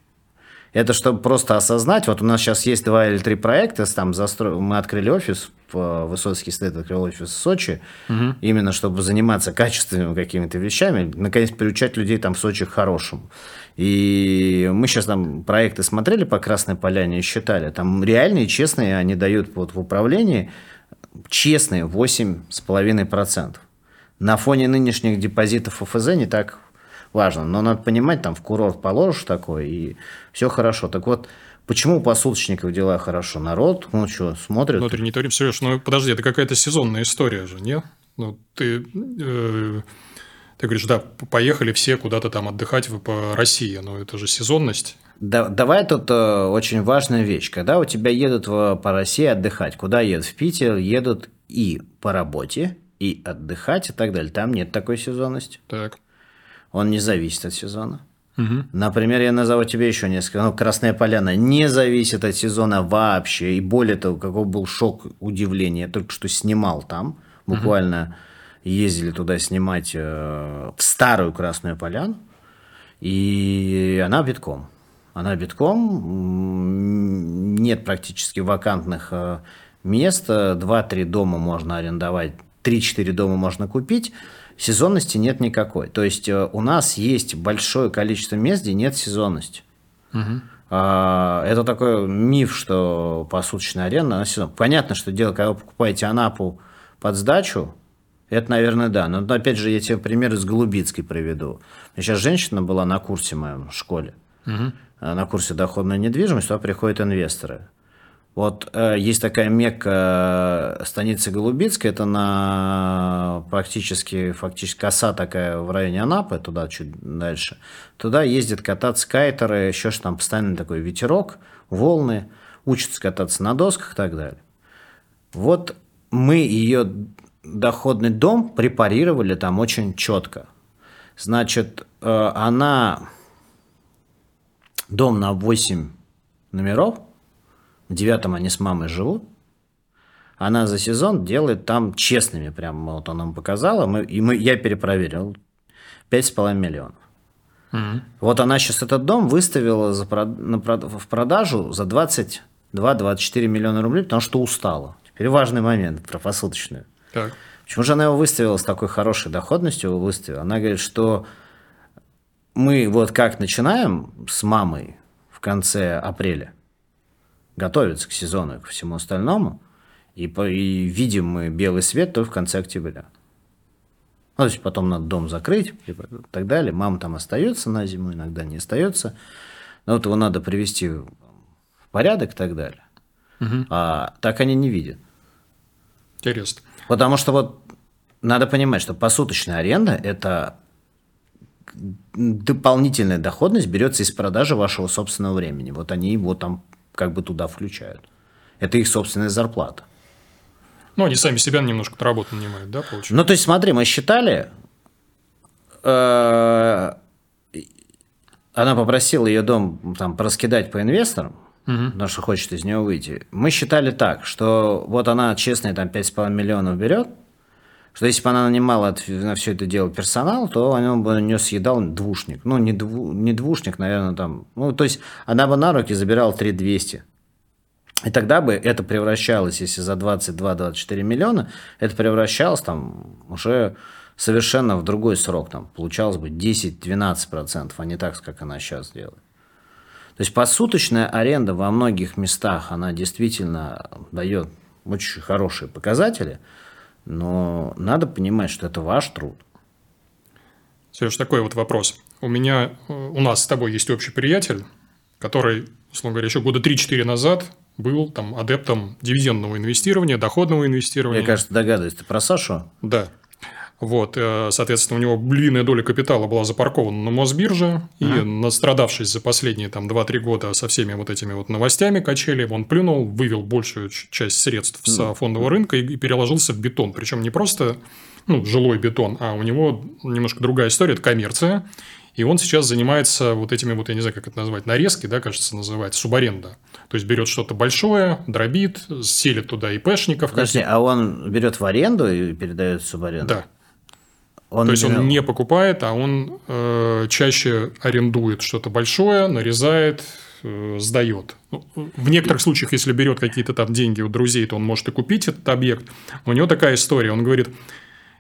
Это чтобы просто осознать. Вот у нас сейчас есть 2 или 3 проекта. Там мы открыли офис, Высоцкий эстейт открыл офис в Сочи, угу. Именно чтобы заниматься качественными какими-то вещами, наконец приучать людей там в Сочи к хорошему. И мы сейчас там проекты смотрели по Красной Поляне и считали. Там реальные, честные, они дают вот в управлении честные 8,5%. На фоне нынешних депозитов ОФЗ не так важно, но надо понимать, там в курорт положишь такой, и все хорошо. Так вот, почему у посуточников дела хорошо? Народ, ну что, смотрит. Внутренний туризм, Сереж, ну подожди, это какая-то сезонная история же, нет? Ну, ты говоришь, да, поехали все куда-то там отдыхать по России, но это же сезонность. Да, давай тут очень важная вещь. Когда у тебя едут по России отдыхать, куда едут? В Питер едут и по работе, и отдыхать, и так далее. Там нет такой сезонности. Так. Он не зависит от сезона. Угу. Например, я назову тебе еще несколько. Ну, Красная Поляна не зависит от сезона вообще. И более того, какой был шок, удивление. Я только что снимал там. Буквально ездили туда снимать в старую Красную Поляну. И она битком. Она битком. Нет практически вакантных мест. 2-3 дома можно арендовать. 3-4 дома можно купить. Сезонности нет никакой. То есть, у нас есть большое количество мест, где нет сезонности. Угу. Это такой миф, что посуточная аренда, она сезонная. Понятно, что дело, когда вы покупаете Анапу под сдачу, это, наверное, да. Но опять же, я тебе пример из Голубицкой приведу. Сейчас женщина была на курсе моем в школе, угу. На курсе доходная недвижимость, туда приходят инвесторы. Вот есть такая мекка станица Голубицкая, это на фактически коса такая в районе Анапы, туда чуть дальше. Туда ездят кататься кайтеры, еще что там постоянно такой ветерок, волны, учатся кататься на досках и так далее. Вот мы ее доходный дом препарировали там очень четко. Значит, она дом на 8 номеров. В 9-м они с мамой живут. Она за сезон делает там честными. Прям вот она нам показала. Я перепроверил. 5,5 миллионов. Mm-hmm. Вот она сейчас этот дом выставила в продажу за 22-24 миллиона рублей, потому что устала. Теперь важный момент про посуточную. Так. Почему же она его выставила с такой хорошей доходностью? Она говорит, что мы вот как начинаем с мамой в конце апреля готовиться к сезону и ко всему остальному, и видим мы белый свет только в конце октября. Ну, то есть потом надо дом закрыть и так далее. Мама там остается на зиму, иногда не остается. Но вот его надо привести в порядок и так далее. Угу. А так они не видят. Интересно. Потому что вот надо понимать, что посуточная аренда – это дополнительная доходность берется из продажи вашего собственного времени. Вот они его там как бы туда включают. Это их собственная зарплата. Ну, они сами себя немножко на работу нанимают, да, получается? Ну, то есть, смотри, мы считали, она попросила ее дом там раскидать по инвесторам, угу, потому что хочет из нее выйти. Мы считали так, что вот она честные там 5,5 миллионов берет, что если бы она нанимала на все это дело персонал, то он бы у нее съедал двушник. Ну, не двушник, наверное, там. Ну, то есть, она бы на руки забирала 3,200. И тогда бы это превращалось, если за 22-24 миллиона, это превращалось там уже совершенно в другой срок. Там получалось бы 10-12%, а не так, как она сейчас делает. То есть посуточная аренда во многих местах, она действительно дает очень хорошие показатели, но надо понимать, что это ваш труд. Сереж, такой вот вопрос. У нас с тобой есть общий приятель, который, условно говоря, еще года 3-4 назад был там адептом дивидендного инвестирования, доходного инвестирования. Я, кажется, догадываюсь, ты про Сашу? Да. Вот, соответственно, у него львиная доля капитала была запаркована на Мосбирже, и, настрадавшись за последние там 2-3 года со всеми вот этими вот новостями качели, он плюнул, вывел большую часть средств с фондового рынка и переложился в бетон. Причем не просто жилой бетон, а у него немножко другая история, это коммерция. И он сейчас занимается вот этими, вот я не знаю, как это назвать, нарезки, да, кажется, называется, субаренда. То есть, берет что-то большое, дробит, селит туда ИПшников. Подожди, а он берет в аренду и передает в субаренду? Да. Он не покупает, а он чаще арендует что-то большое, нарезает, сдает. В некоторых случаях, если берет какие-то там деньги у друзей, то он может и купить этот объект. У него такая история, он говорит...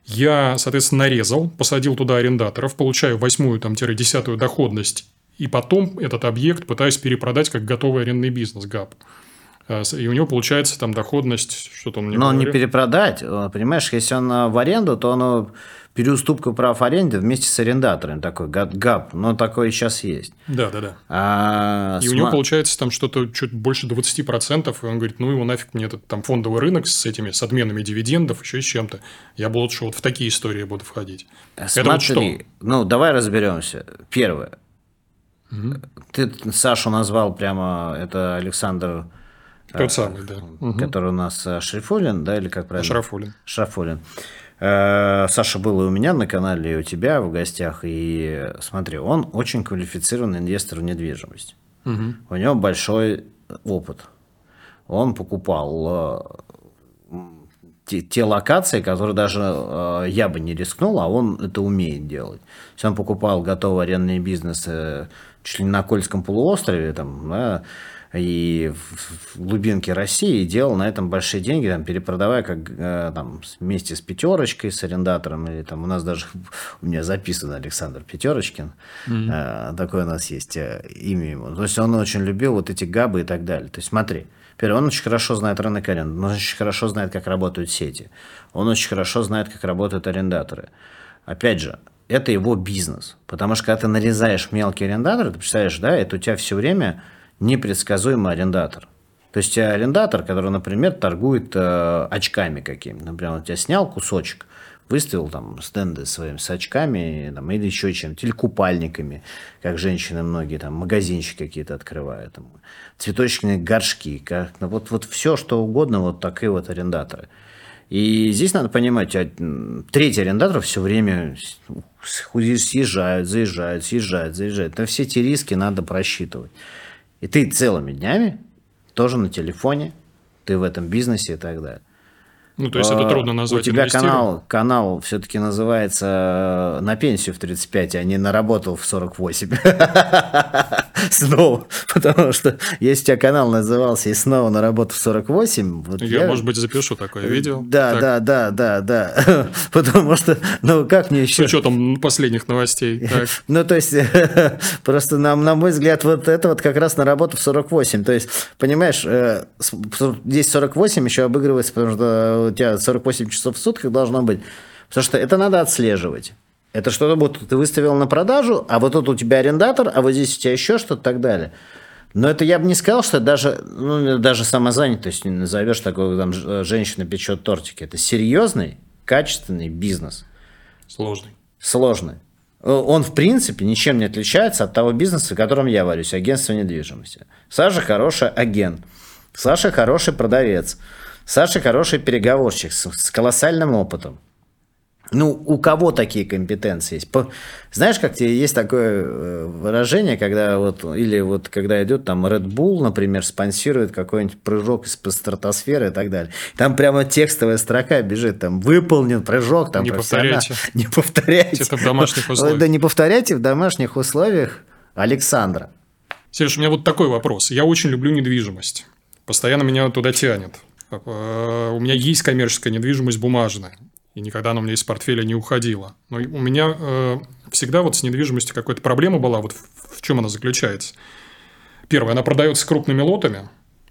Я, соответственно, нарезал, посадил туда арендаторов, получаю 8-10 доходность, и потом этот объект пытаюсь перепродать как готовый арендный бизнес, ГАП. И у него получается там доходность, что-то он мне говорил. Но он не перепродать, понимаешь, если он в аренду, то он переуступка прав аренды вместе с арендатором, такой ГАП, но такое сейчас есть. Да. У него получается там что-то чуть больше 20%, и он говорит, его нафиг мне этот там фондовый рынок с отменами дивидендов, еще с чем-то. Я бы лучше вот в такие истории буду входить. Смотри, это вот что? Давай разберемся. Первое. Угу. Ты Сашу назвал прямо, это Александр... Тот самый, да. Который у нас Шарафулин, да, или как правильно? Шарафулин. Саша был и у меня на канале, и у тебя в гостях. И смотри, он очень квалифицированный инвестор в недвижимость. Угу. У него большой опыт. Он покупал те локации, которые даже я бы не рискнул, а он это умеет делать. То есть он покупал готовые арендные бизнесы чуть ли не на Кольском полуострове, там, да, и в глубинке России, и делал на этом большие деньги, там, перепродавая как, там, вместе с Пятерочкой, с арендатором. Или, там, у нас даже у меня записан Александр Пятерочкин. Mm-hmm. Такое у нас есть имя ему. То есть он очень любил вот эти габы и так далее. То есть смотри, он очень хорошо знает рынок аренды, он очень хорошо знает, как работают сети, он очень хорошо знает, как работают арендаторы. Опять же, это его бизнес. Потому что когда ты нарезаешь мелкие арендаторы, ты представляешь, да, это у тебя все время... непредсказуемый арендатор. То есть арендатор, который, например, торгует очками какими-то. Например, он тебя снял кусочек, выставил там стенды своими с очками там, или еще чем-то, или купальниками, как женщины многие, там магазинчики какие-то открывают, там, цветочные горшки, вот все, что угодно, вот такие вот арендаторы. И здесь надо понимать, треть арендаторов все время съезжают. Но все эти риски надо просчитывать. И ты целыми днями тоже на телефоне, ты в этом бизнесе и так далее. Ну, то есть, это трудно назвать инвестированием. У тебя канал все-таки называется «На пенсию в 35», а не «Наработал в 48». снова, потому что если у тебя канал назывался «И снова на работу в 48», вот я, может быть, запишу такое видео. Да. Потому что, ну как мне еще... С учетом последних новостей. Ну, то есть, просто, на мой взгляд, вот это вот как раз на работу в 48. То есть, понимаешь, здесь 48 еще обыгрывается, потому что у тебя 48 часов в сутках должно быть. Потому что это надо отслеживать. Это что-то будто ты выставил на продажу, а вот тут у тебя арендатор, а вот здесь у тебя еще что-то и так далее. Но это я бы не сказал, что даже, ну, даже самозанятость не назовешь такой, там, женщина печет тортики. Это серьезный, качественный бизнес. Сложный. Он, в принципе, ничем не отличается от того бизнеса, в котором я варюсь, агентство недвижимости. Саша хороший агент. Саша хороший продавец. Саша хороший переговорщик с колоссальным опытом. Ну, у кого такие компетенции есть? Знаешь, как тебе есть такое выражение, когда вот, или вот когда идет там Red Bull, например, спонсирует какой-нибудь прыжок из стратосферы и так далее. Там прямо текстовая строка бежит, там выполнен прыжок, там не повторяйте. Это в домашних условиях. Да не повторяйте в домашних условиях Александра. Сереж, у меня вот такой вопрос. Я очень люблю недвижимость. Постоянно меня туда тянет. У меня есть коммерческая недвижимость бумажная. И никогда она у меня из портфеля не уходила. Но у меня всегда вот с недвижимостью какая-то проблема была. Вот в чем она заключается? Первое, она продается крупными лотами.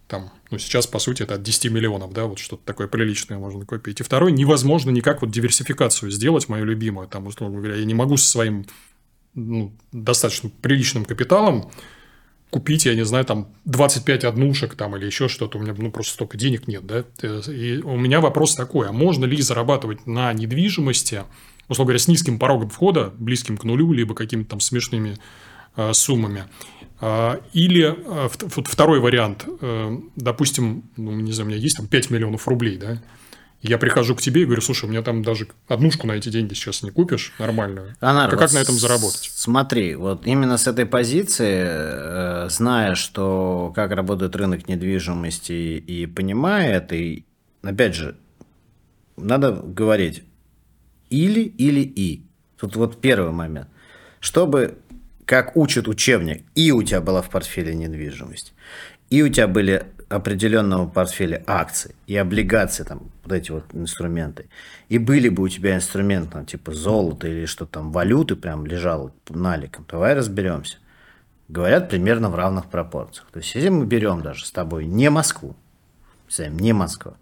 Там, ну, сейчас, по сути, это от 10 миллионов. Да, вот что-то такое приличное можно купить. И второе, невозможно никак вот диверсификацию сделать, мою любимую. Там, условно говоря, я не могу со своим достаточно приличным капиталом купить, я не знаю, там 25 однушек там, или еще что-то, у меня просто столько денег нет. Да? И у меня вопрос такой, а можно ли зарабатывать на недвижимости, условно говоря, с низким порогом входа, близким к нулю, либо какими-то там смешными суммами? Или второй вариант, допустим, ну, не знаю, у меня есть там 5 миллионов рублей, да? Я прихожу к тебе и говорю, слушай, у меня там даже однушку на эти деньги сейчас не купишь нормальную. Анар, как на этом заработать? Смотри, вот именно с этой позиции, зная, что как работает рынок недвижимости и понимая это, и, опять же, надо говорить или. Тут вот первый момент. Чтобы, как учит учебник, и у тебя была в портфеле недвижимость, и у тебя были... определенного портфеля акций и облигаций, там, вот эти вот инструменты, и были бы у тебя инструменты, там, типа золото или что там, валюты прям лежало наликом, давай разберемся. Говорят, примерно в равных пропорциях. То есть, если мы берем даже с тобой не Москву, не Москва,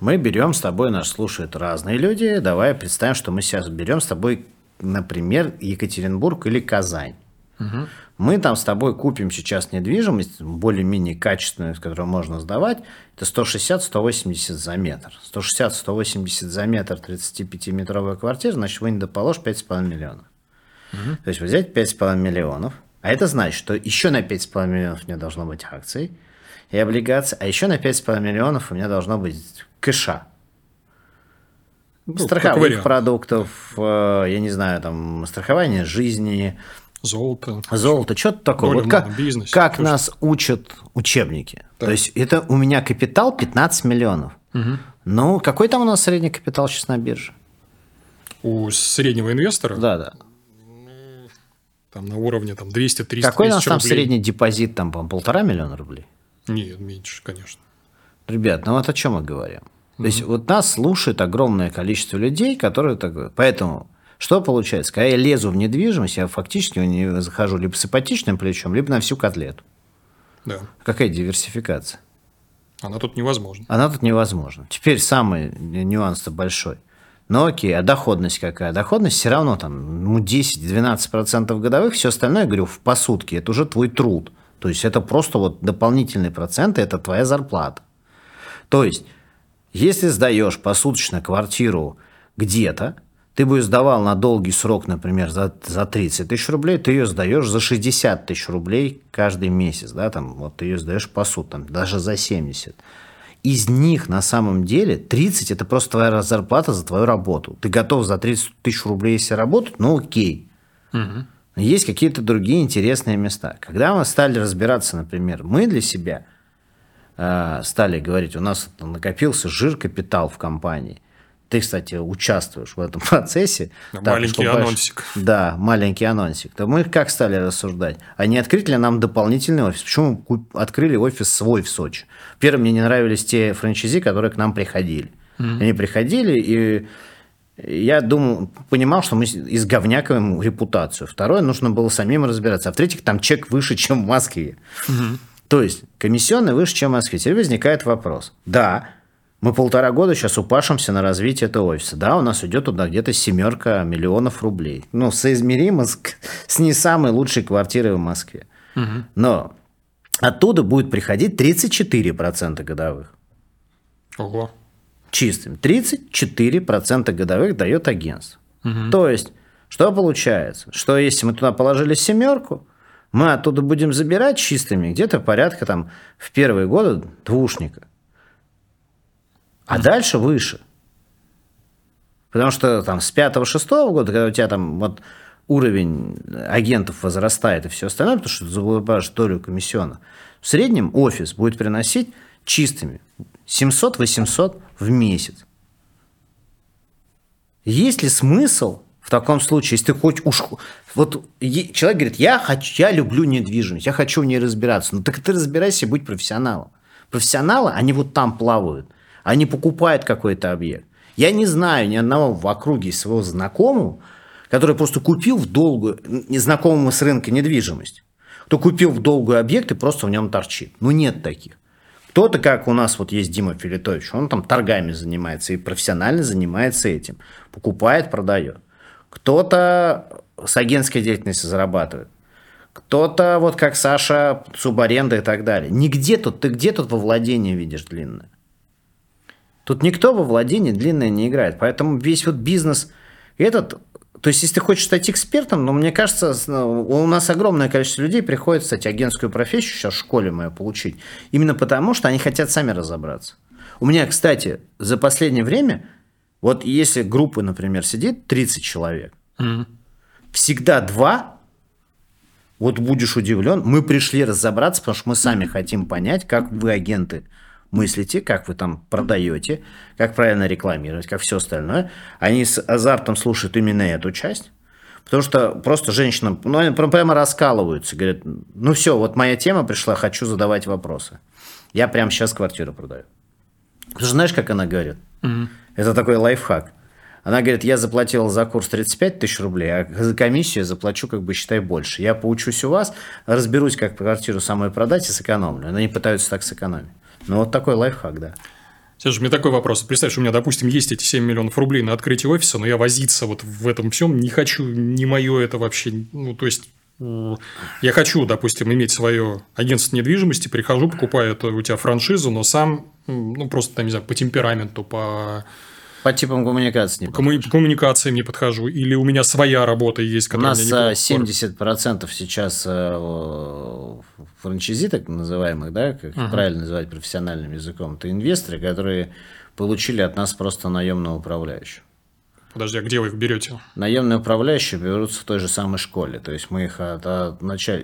мы берем с тобой, нас слушают разные люди, давай представим, что мы сейчас берем с тобой, например, Екатеринбург или Казань. Угу. Мы там с тобой купим сейчас недвижимость, более-менее качественную, которую можно сдавать, это 160-180 за метр. 160-180 за метр 35-метровая квартира, значит, вы не доположь 5,5 миллиона. Угу. То есть, вы взять 5,5 миллионов, а это значит, что еще на 5,5 миллионов у меня должно быть акций и облигаций, а еще на 5,5 миллионов у меня должно быть кэша. Ну, страховых продуктов, я не знаю, там, страхование жизни, Золото, что-то такое. Вот как нас учат учебники. Так. То есть, это у меня капитал 15 миллионов. Угу. Ну, какой там у нас средний капитал сейчас на бирже? У среднего инвестора? Да. Там на уровне там, 200-300 тысяч рублей. Какой у нас там средний депозит? Там, по-моему, 1,5 миллиона рублей? Нет, меньше, конечно. Ребят, ну вот о чем мы говорим. Угу. То есть, вот нас слушает огромное количество людей, которые... так... Поэтому... Что получается? Когда я лезу в недвижимость, я фактически не захожу либо с ипотечным плечом, либо на всю котлету. Да. Какая диверсификация? Она тут невозможна. Теперь самый нюанс-то большой. Ну окей, а доходность какая? Доходность все равно там 10-12% годовых, все остальное, говорю, по сутке. Это уже твой труд. То есть, это просто вот дополнительные проценты, это твоя зарплата. То есть, если сдаешь посуточно квартиру где-то, ты бы ее сдавал на долгий срок, например, за 30 тысяч рублей, ты ее сдаешь за 60 тысяч рублей каждый месяц, да, там, вот ты ее сдаешь по суду, там, даже за 70. Из них на самом деле 30 – это просто твоя зарплата за твою работу. Ты готов за 30 тысяч рублей, если работать, ну окей. Угу. Есть какие-то другие интересные места. Когда мы стали разбираться, например, мы для себя стали говорить, у нас накопился жир, капитал в компании. Ты, кстати, участвуешь в этом процессе. Маленький анонсик. Да, маленький анонсик. То мы как стали рассуждать? А не открыть ли нам дополнительный офис? Почему открыли офис свой в Сочи? Первым мне не нравились те франчайзи, которые к нам приходили. Mm-hmm. Они приходили, и я думал, понимал, что мы изговнякиваем репутацию. Второе, нужно было самим разбираться. А в-третьих, там чек выше, чем в Москве. Mm-hmm. То есть комиссионный выше, чем в Москве. Теперь возникает вопрос. Да, мы 1,5 года сейчас упашемся на развитие этого офиса. Да, у нас идет туда где-то 7 миллионов рублей. Ну, соизмеримо с не самой лучшей квартирой в Москве. Угу. Но оттуда будет приходить 34% годовых. Ого. Чистым. 34% годовых дает агентство. Угу. То есть, что получается? Что если мы туда положили 7, мы оттуда будем забирать чистыми где-то порядка там в первые годы двушника. А дальше выше. Потому что там с 5-6 года, когда у тебя там вот уровень агентов возрастает и все остальное, потому что ты забываешь долю комиссионных, в среднем офис будет приносить чистыми 700-800 в месяц. Есть ли смысл в таком случае, если ты хоть уж... Вот человек говорит, я люблю недвижимость, я хочу в ней разбираться. Ну так ты разбирайся и будь профессионалом. Профессионалы, они вот там плавают. Они покупают какой-то объект. Я не знаю ни одного в округе своего знакомого, который просто купил в долгую, незнакомому с рынка недвижимость, кто купил в долгую объект и просто в нем торчит. Ну, нет таких. Кто-то, как у нас вот есть Дима Филитович, он там торгами занимается и профессионально занимается этим. Покупает, продает. Кто-то с агентской деятельностью зарабатывает. Кто-то, вот как Саша, субаренда и так далее. Нигде тут, ты где тут во владение видишь длинное? Тут никто во владение длинное не играет. Поэтому весь вот бизнес этот... То есть, если ты хочешь стать экспертом, но мне кажется, у нас огромное количество людей приходит, кстати, агентскую профессию сейчас в школе мою получить. Именно потому, что они хотят сами разобраться. У меня, кстати, за последнее время, вот если группа, например, сидит 30 человек, mm-hmm. всегда 2, вот будешь удивлен, мы пришли разобраться, потому что мы сами хотим понять, как вы, агенты, мыслите, как вы там продаете, как правильно рекламировать, как все остальное. Они с азартом слушают именно эту часть, потому что просто женщинам, ну, они прямо раскалываются, говорят, ну все, вот моя тема пришла, хочу задавать вопросы. Я прямо сейчас квартиру продаю. Ты же знаешь, как она говорит? Mm-hmm. Это такой лайфхак. Она говорит, я заплатила за курс 35 тысяч рублей, а за комиссию я заплачу, как бы, считай, больше. Я поучусь у вас, разберусь, как квартиру самой продать и сэкономлю. Они пытаются так сэкономить. Ну, вот такой лайфхак, да. Сереж, у меня такой вопрос. Представь, что у меня, допустим, есть эти 7 миллионов рублей на открытие офиса, но я возиться вот в этом всем не хочу, не мое это вообще. Ну, то есть, я хочу, допустим, иметь свое агентство недвижимости, прихожу, покупаю это у тебя франшизу, но сам, ну, просто, там, не знаю, по темпераменту, по типам коммуникации не подхожу. Коммуникациям не подхожу. Или у меня своя работа есть, которая у нас 70% сейчас франчайзи, так называемых, да, как uh-huh. правильно называть профессиональным языком, это инвесторы, которые получили от нас просто наемного управляющего. Подожди, а где вы их берете? Наемные управляющие берутся в той же самой школе. То есть мы их от начала,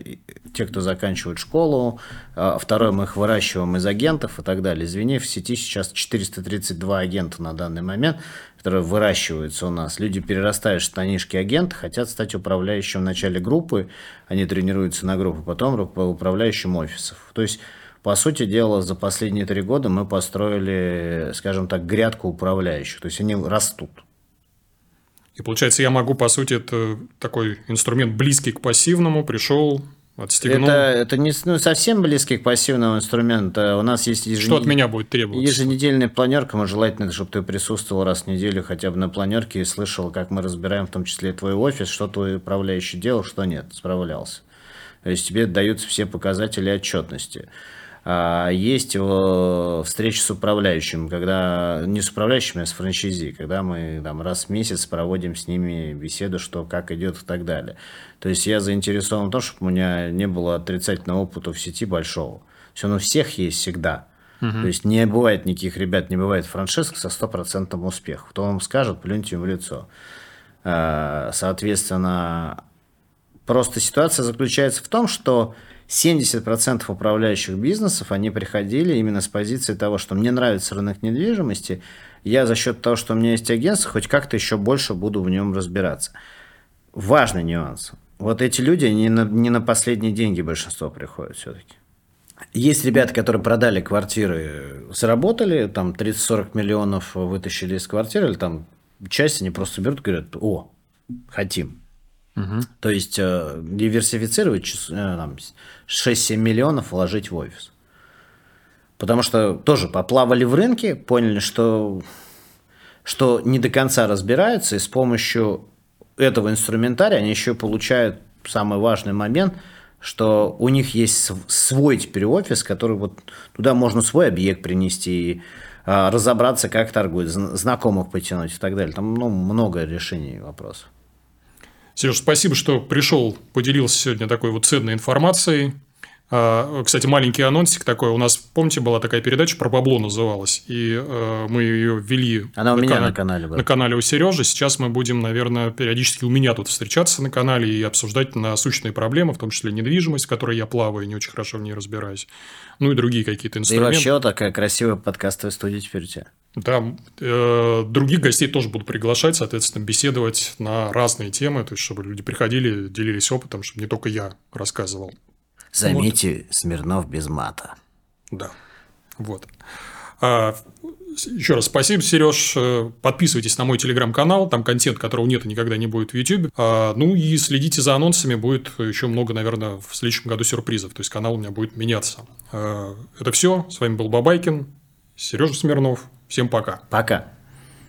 те, кто заканчивает школу, второе, мы их выращиваем из агентов и так далее. Извини, в сети сейчас 432 агента на данный момент, которые выращиваются у нас. Люди перерастают в штанишки агента, хотят стать управляющим в начале группы, они тренируются на группу, потом управляющим офисов. То есть, по сути дела, за последние 3 года мы построили, скажем так, грядку управляющих. То есть они растут. И получается, я могу, по сути, это такой инструмент близкий к пассивному, пришел, отстегнул. Это не совсем близкий к пассивному инструменту. У нас есть что от меня будет требоваться? Еженедельная планерка. Мы желательно, чтобы ты присутствовал раз в неделю хотя бы на планерке и слышал, как мы разбираем в том числе твой офис, что твой управляющий делал, что нет, справлялся. То есть тебе даются все показатели отчетности. Есть встречи с управляющим, когда не с управляющим, а с франчайзи, когда мы там, раз в месяц проводим с ними беседу, что как идет и так далее. То есть я заинтересован в том, чтобы у меня не было отрицательного опыта в сети большого. Все равно у всех есть всегда. Uh-huh. То есть не бывает никаких ребят, не бывает франшиз со 100% успехом. Кто вам скажет, плюньте им в лицо. Соответственно, просто ситуация заключается в том, что 70% управляющих бизнесов, они приходили именно с позиции того, что мне нравится рынок недвижимости, я за счет того, что у меня есть агентство, хоть как-то еще больше буду в нем разбираться. Важный нюанс. Вот эти люди не на последние деньги большинство приходят все-таки. Есть ребята, которые продали квартиры, заработали, там 30-40 миллионов вытащили из квартиры, или там часть они просто берут и говорят, о, хотим. Угу. То есть диверсифицировать 6-7 миллионов, вложить в офис. Потому что тоже поплавали в рынке, поняли, что не до конца разбираются, и с помощью этого инструментария они еще получают самый важный момент, что у них есть свой теперь офис, который вот туда можно свой объект принести, разобраться, как торгуют, знакомых потянуть и так далее. Там много решений вопросов. Сереж, спасибо, что пришел, поделился сегодня такой вот ценной информацией. Кстати, маленький анонсик такой. У нас, помните, была такая передача про бабло называлась, и мы ее ввели. Она у меня на канале была. На канале у Сережи. Сейчас мы будем, наверное, периодически у меня тут встречаться на канале и обсуждать насущные проблемы, в том числе недвижимость, в которой я плаваю, не очень хорошо в ней разбираюсь. Ну и другие какие-то инструменты. Да и вообще такая красивая подкастовая студия теперь у тебя. Да, других гостей тоже буду приглашать, соответственно, беседовать на разные темы, то есть, чтобы люди приходили, делились опытом, чтобы не только я рассказывал. Заметьте, вот. Смирнов без мата. Да, вот. Еще раз спасибо, Сереж. Подписывайтесь на мой телеграм-канал. Там контент, которого нет и никогда не будет в YouTube. Ну и следите за анонсами. Будет еще много, наверное, в следующем году сюрпризов. То есть канал у меня будет меняться. Это все. С вами был Бабайкин, Сережа Смирнов. Всем пока. Пока.